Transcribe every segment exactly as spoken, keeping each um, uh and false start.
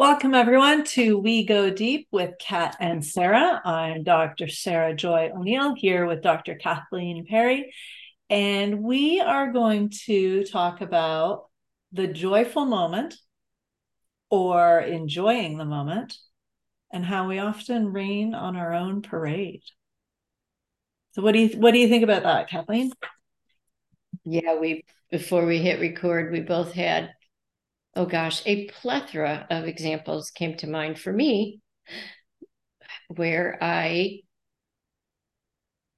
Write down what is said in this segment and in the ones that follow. Welcome, everyone, to We Go Deep with Kat and Sarah. I'm Doctor Sarah Joy O'Neill here with Doctor Kathleen Perry, and we are going to talk about the joyful moment or enjoying the moment and how we often rain on our own parade. So what do you what do you think about that, Kathleen? Yeah, we before we hit record, we both had Oh gosh, a plethora of examples came to mind for me where I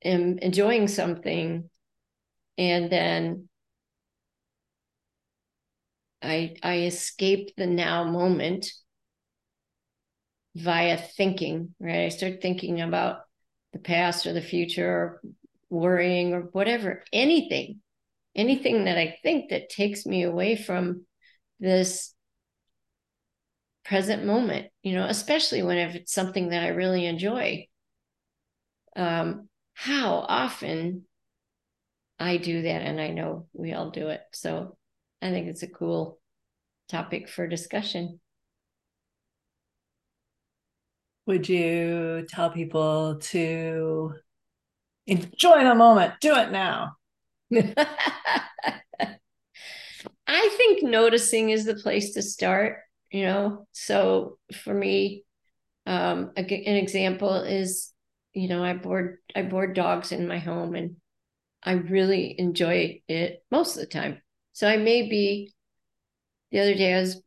am enjoying something and then I I escape the now moment via thinking, right? I start thinking about the past or the future, or worrying or whatever, anything, anything that I think that takes me away from this present moment, you know, especially when if it's something that I really enjoy. Um, how often I do that, and I know we all do it. So I think it's a cool topic for discussion. Would you tell people to enjoy the moment? Do it now. I think noticing is the place to start, you know. So for me, um, an example is, you know, I board I board dogs in my home, and I really enjoy it most of the time. So I may be, the other day I was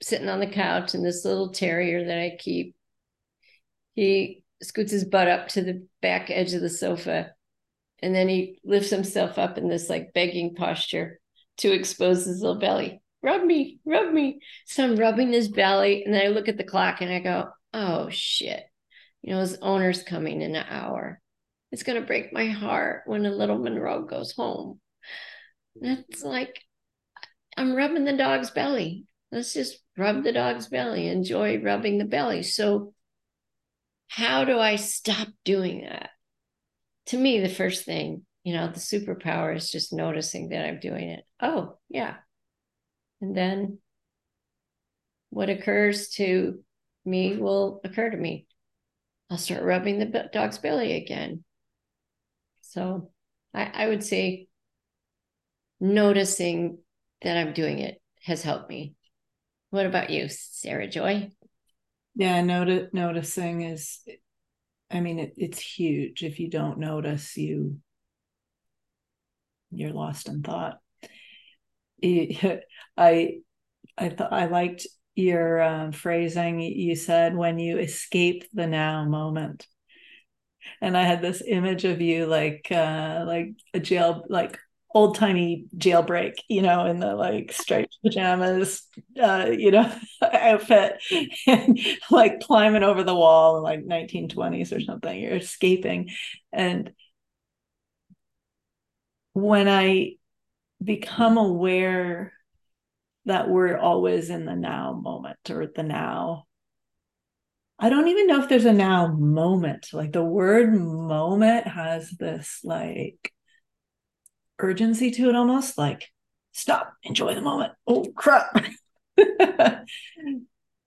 sitting on the couch, and this little terrier that I keep, he scoots his butt up to the back edge of the sofa, and then he lifts himself up in this like begging posture to expose his little belly. Rub me, rub me. So I'm rubbing his belly, and then I look at the clock and I go, oh shit, you know, his owner's coming in an hour. It's going to break my heart when a little Monroe goes home. That's like, I'm rubbing the dog's belly. Let's just rub the dog's belly, enjoy rubbing the belly. So how do I stop doing that? To me, the first thing, you know, the superpower is just noticing that I'm doing it. Oh, yeah. And then what occurs to me will occur to me. I'll start rubbing the dog's belly again. So I, I would say noticing that I'm doing it has helped me. What about you, Sarah Joy? Yeah, not- noticing is, I mean, it, it's huge. If you don't notice, you... you're lost in thought. I I thought I liked your um, phrasing. You said when you escape the now moment, and I had this image of you like uh, like a jail like old timey jailbreak, you know, in the like striped pajamas, uh, you know, outfit, and like climbing over the wall in like nineteen twenties or something. You're escaping, and when I become aware that we're always in the now moment or the now, I don't even know if there's a now moment. Like the word moment has this like urgency to it, almost like stop, enjoy the moment. Oh crap.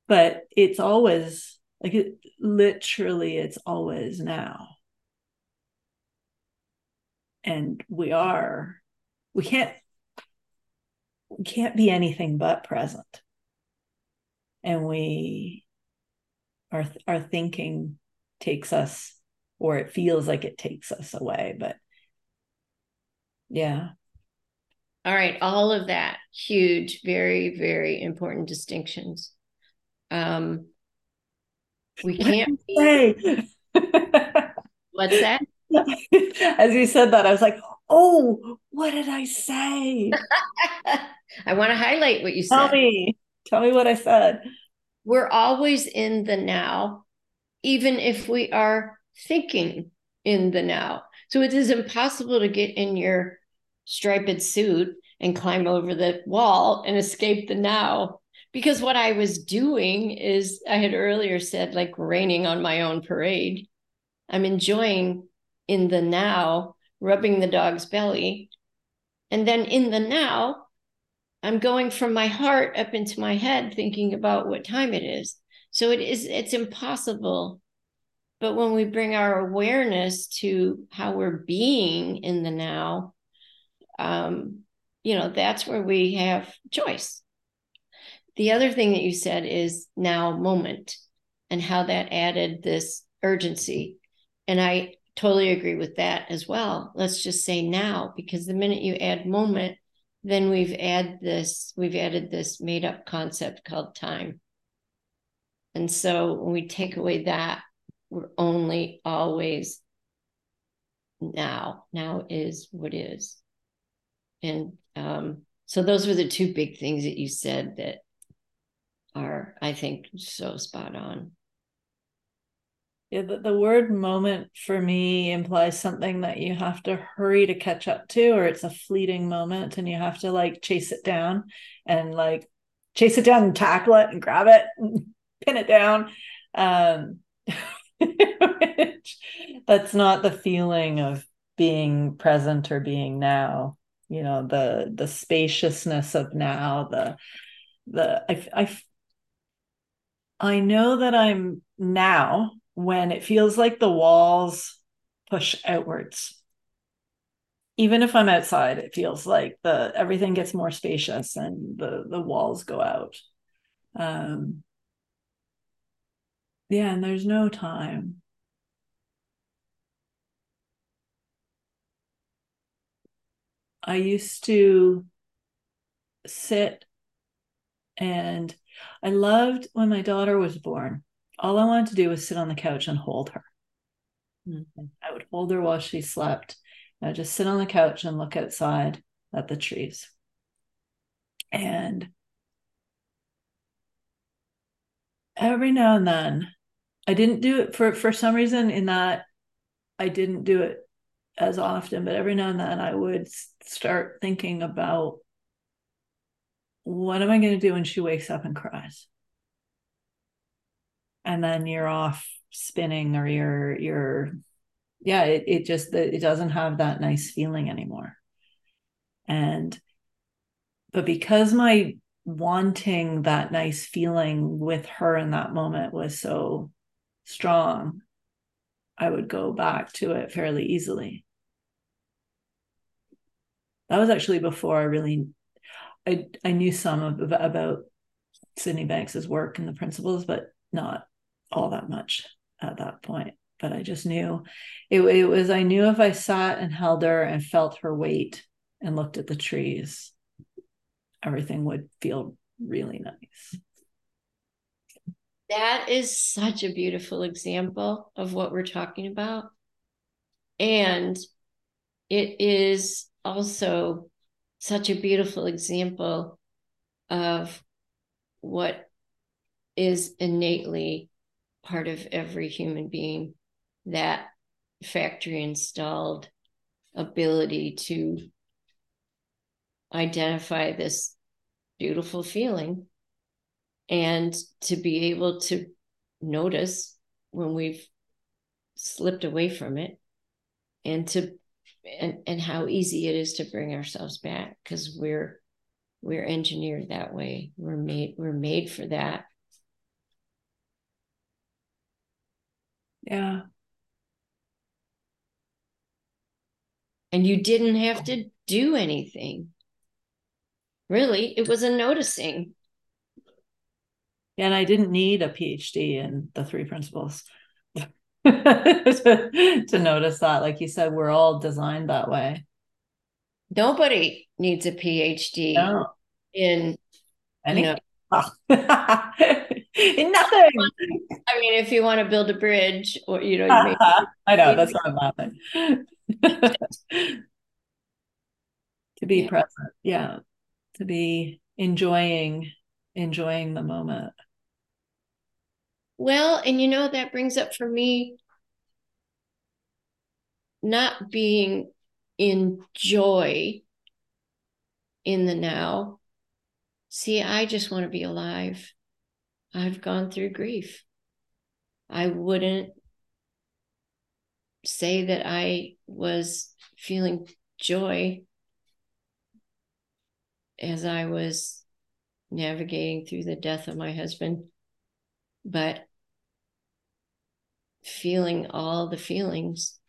But it's always like it, literally it's always now. And we are, we can't, we can't be anything but present. And we, our, our thinking takes us, or it feels like it takes us away, but yeah. All right. All of that huge, very, very important distinctions. Um, we can't be, what's that? As you said that, I was like, oh, what did I say? I want to highlight what you said. Tell me. Tell me what I said. We're always in the now, even if we are thinking in the now. So it is impossible to get in your striped suit and climb over the wall and escape the now. Because what I was doing is, I had earlier said, like raining on my own parade. I'm enjoying in the now, rubbing the dog's belly. And then in the now, I'm going from my heart up into my head thinking about what time it is. So it is, it's impossible. But when we bring our awareness to how we're being in the now, um, you know, that's where we have choice. The other thing that you said is now moment and how that added this urgency. And I totally agree with that as well. Let's just say now, because the minute you add moment, then we've added this, we've added this made up concept called time. And so when we take away that, we're only always now. Now is what is. And um, so those were the two big things that you said that are, I think, so spot on. Yeah, the, the word moment for me implies something that you have to hurry to catch up to, or it's a fleeting moment and you have to like chase it down and like chase it down and tackle it and grab it and pin it down. Um, that's not the feeling of being present or being now, you know, the, the spaciousness of now, the, the, I, I, I know that I'm now when it feels like the walls push outwards. Even if I'm outside, it feels like the everything gets more spacious and the, the walls go out. Um, yeah, and there's no time. I used to sit, and I loved when my daughter was born. All I wanted to do was sit on the couch and hold her. Mm-hmm. I would hold her while she slept. I'd just sit on the couch and look outside at the trees. And every now and then, I didn't do it for, for some reason in that I didn't do it as often, but every now and then I would start thinking about, what am I going to do when she wakes up and cries? And then you're off spinning, or you're, you're, yeah, it, it just, it doesn't have that nice feeling anymore. And, but because my wanting that nice feeling with her in that moment was so strong, I would go back to it fairly easily. That was actually before I really, I, I knew some of, about Sydney Banks's work and the principles, but not all that much at that point. But I just knew it, it was, I knew if I sat and held her and felt her weight and looked at the trees, everything would feel really nice. That is such a beautiful example of what we're talking about. And it is also such a beautiful example of what is innately part of every human being, that factory installed ability to identify this beautiful feeling and to be able to notice when we've slipped away from it, and to and, and how easy it is to bring ourselves back, because we're we're engineered that way. We're made we're made for that. Yeah. And you didn't have to do anything. Really, it was a noticing. And I didn't need a P H D in the three principles to, to notice that. Like you said, we're all designed that way. Nobody needs a P H D no. in anything. You know, in nothing. I mean, if you want to build a bridge, or you know, you make, I know that's not nothing. To be yeah. present, yeah, to be enjoying, enjoying the moment. Well, and you know, that brings up for me not being in joy in the now. See, I just want to be alive. I've gone through grief. I wouldn't say that I was feeling joy as I was navigating through the death of my husband, but feeling all the feelings.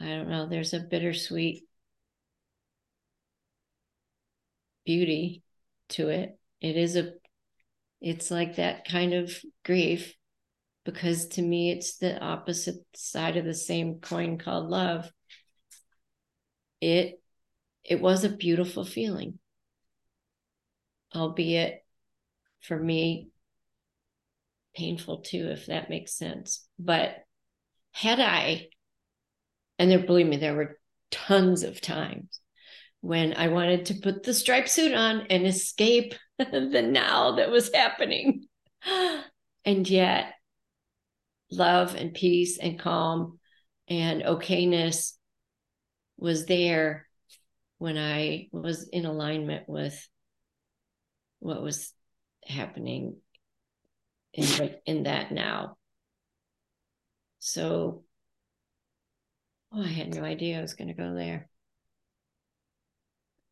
I don't know, there's a bittersweet beauty to it. It is a, it's like that kind of grief, because to me, it's the opposite side of the same coin called love. It, it was a beautiful feeling, albeit for me, painful too, if that makes sense. But had I, and there, believe me, there were tons of times when I wanted to put the striped suit on and escape the now that was happening. And yet love and peace and calm and okayness was there when I was in alignment with what was happening in, in that now. So, oh, I had no idea I was going to go there.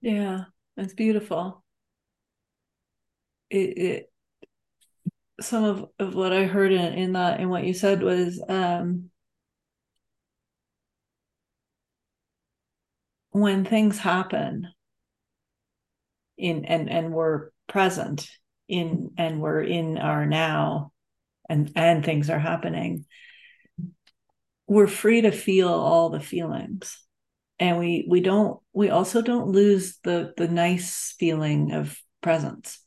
Yeah, that's beautiful. It, it some of, of what I heard in, in that and what you said was um, when things happen in and, and we're present in and we're in our now and, and things are happening, we're free to feel all the feelings. And we we don't we also don't lose the the nice feeling of presence.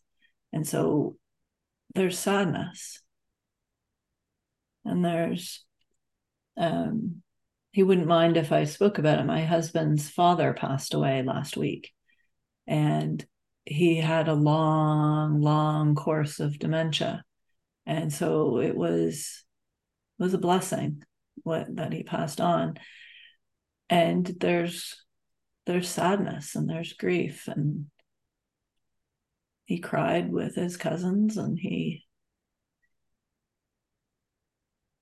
And so there's sadness. And there's um he wouldn't mind if I spoke about it. My husband's father passed away last week. And he had a long, long course of dementia. And so it was it was a blessing what that he passed on. And there's there's sadness and there's grief, and he cried with his cousins, and he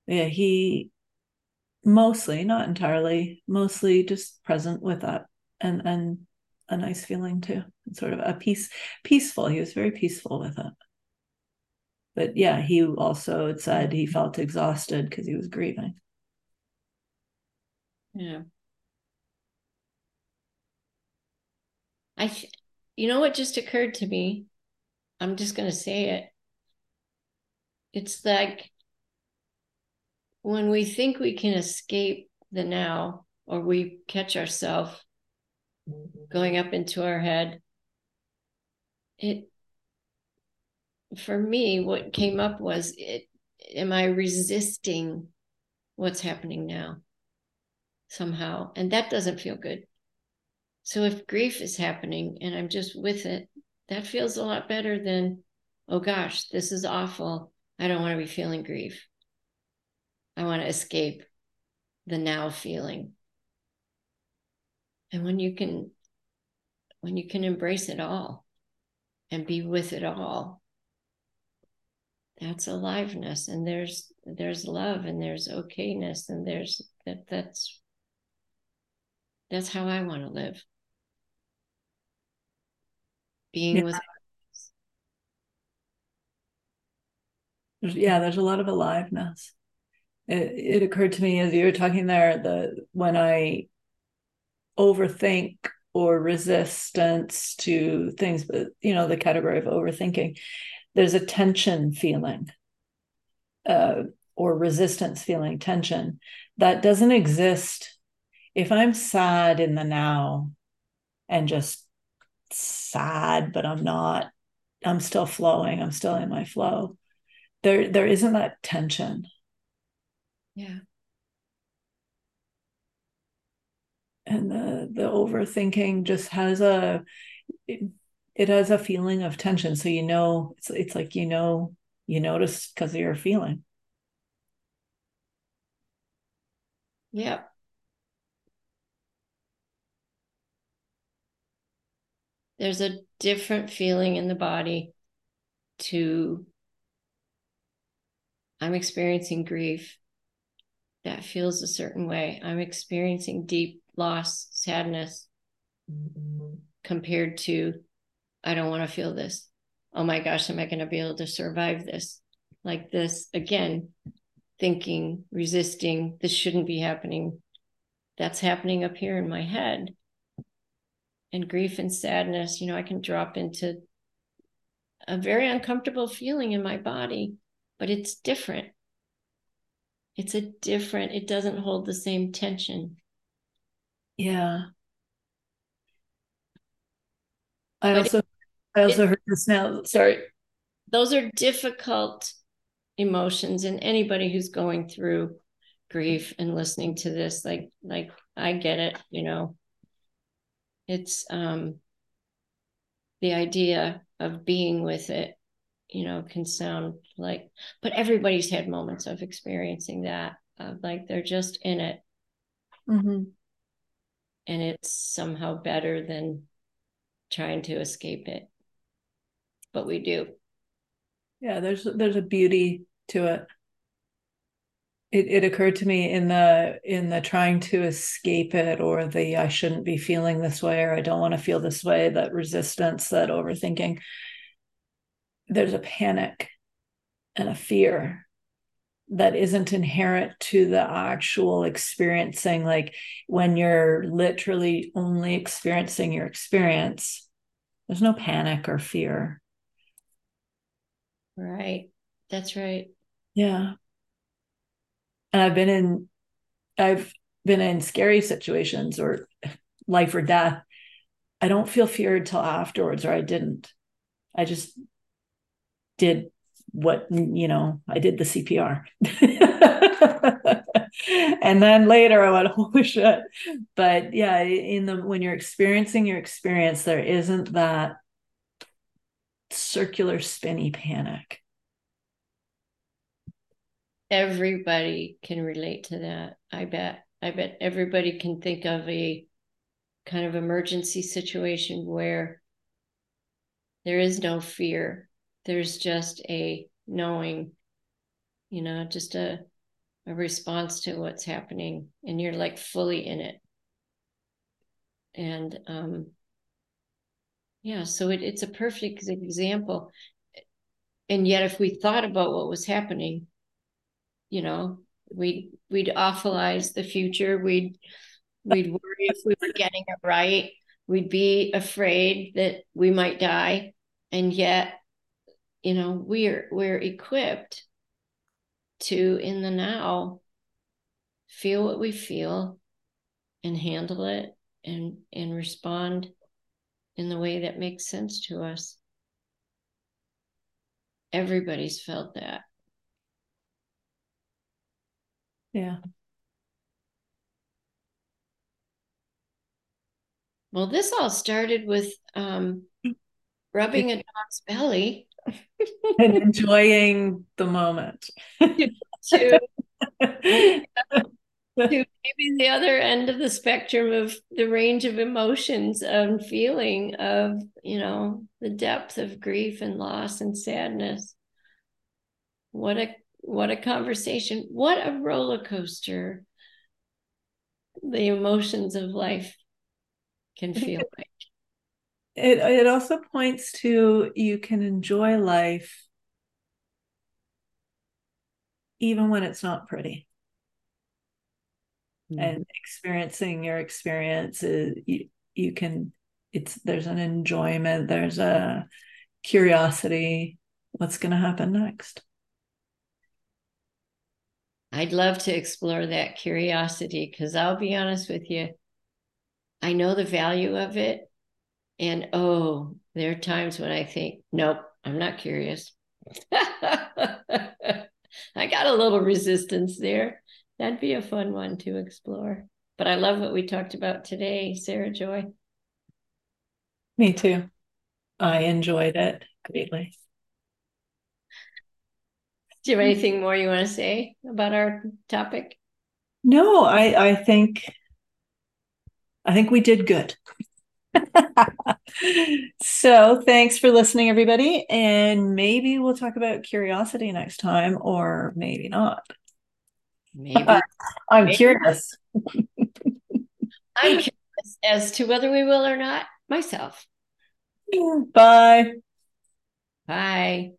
yeah he mostly, not entirely, mostly just present with that, and and a nice feeling too, and sort of a peace peaceful he was very peaceful with it. But yeah, he also had said he felt exhausted because he was grieving. Yeah. I, th- you know what just occurred to me? I'm just going to say it. It's like when we think we can escape the now, or we catch ourselves going up into our head, it, for me, what came up was, it, am I resisting what's happening now somehow? And that doesn't feel good. So if grief is happening and I'm just with it, that feels a lot better than, oh gosh, this is awful. I don't want to be feeling grief. I want to escape the now feeling. And when you can, when you can embrace it all and be with it all, that's aliveness, and there's there's love, and there's okayness, and there's that that's that's how I want to live. Being yeah. with yeah there's a lot of aliveness. It, it occurred to me as you were talking there, the when I overthink or resistance to things, but you know, the category of overthinking, there's a tension feeling uh, or resistance feeling, tension that doesn't exist if I'm sad in the now and just sad, but I'm not, I'm still flowing. I'm still in my flow. There, there isn't that tension. Yeah. And the, the overthinking just has a, it, it has a feeling of tension. So, you know, it's, it's like, you know, you notice because of your feeling. Yeah. There's a different feeling in the body to, I'm experiencing grief. That feels a certain way. I'm experiencing deep loss, sadness, compared to, I don't want to feel this. Oh my gosh, am I going to be able to survive this? Like this, again, thinking, resisting, this shouldn't be happening. That's happening up here in my head. And grief and sadness, you know, I can drop into a very uncomfortable feeling in my body, but it's different. It's a different, it doesn't hold the same tension. Yeah. I but also, it, I also it, heard this now. Sorry. Those are difficult emotions, and anybody who's going through grief and listening to this, like, like I get it, you know, it's um, the idea of being with it, you know, can sound like, but everybody's had moments of experiencing that, of like, they're just in it. Mm-hmm. And it's somehow better than trying to escape it, but we do. Yeah, there's there's a beauty to it. It it occurred to me in the in the trying to escape it, or the I shouldn't be feeling this way, or I don't want to feel this way, that resistance, that overthinking. There's a panic and a fear that isn't inherent to the actual experiencing. Like when you're literally only experiencing your experience, there's no panic or fear. Right. That's right. Yeah. And I've been in, I've been in scary situations or life or death. I don't feel fear until afterwards, or I didn't. I just did what, you know, I did the C P R. And then later I went, holy shit. But yeah, in the, when you're experiencing your experience, there isn't that circular spinny panic. Everybody can relate to that. I bet I bet everybody can think of a kind of emergency situation where there is no fear. There's just a knowing, you know, just a a response to what's happening, and you're like fully in it. And um yeah, so it, it's a perfect example. And yet, if we thought about what was happening, you know, we'd, we'd awfulize the future. We'd, we'd worry if we were getting it right. We'd be afraid that we might die. And yet, you know, we're, we're equipped to, in the now, feel what we feel and handle it and, and respond in the way that makes sense to us. Everybody's felt that. Yeah. Well, this all started with um, rubbing a dog's belly. And enjoying the moment. to, to, to maybe the other end of the spectrum of the range of emotions and um, feeling of, you know, the depth of grief and loss and sadness. What a what a conversation. What a roller coaster the emotions of life can feel like. It it also points to, you can enjoy life even when it's not pretty. Mm-hmm. And experiencing your experience, is, you, you can, it's, there's an enjoyment, there's a curiosity, what's going to happen next? I'd love to explore that curiosity, because I'll be honest with you, I know the value of it. And oh, there are times when I think, nope, I'm not curious. I got a little resistance there. That'd be a fun one to explore. But I love what we talked about today, Sarah Joy. Me too. I enjoyed it greatly. Do you have anything more you want to say about our topic? No, I, I think I think we did good. So thanks for listening, everybody. And maybe we'll talk about curiosity next time, or maybe not. Maybe. Uh, I'm maybe. curious. I'm curious as to whether we will or not. myself. Bye. Bye.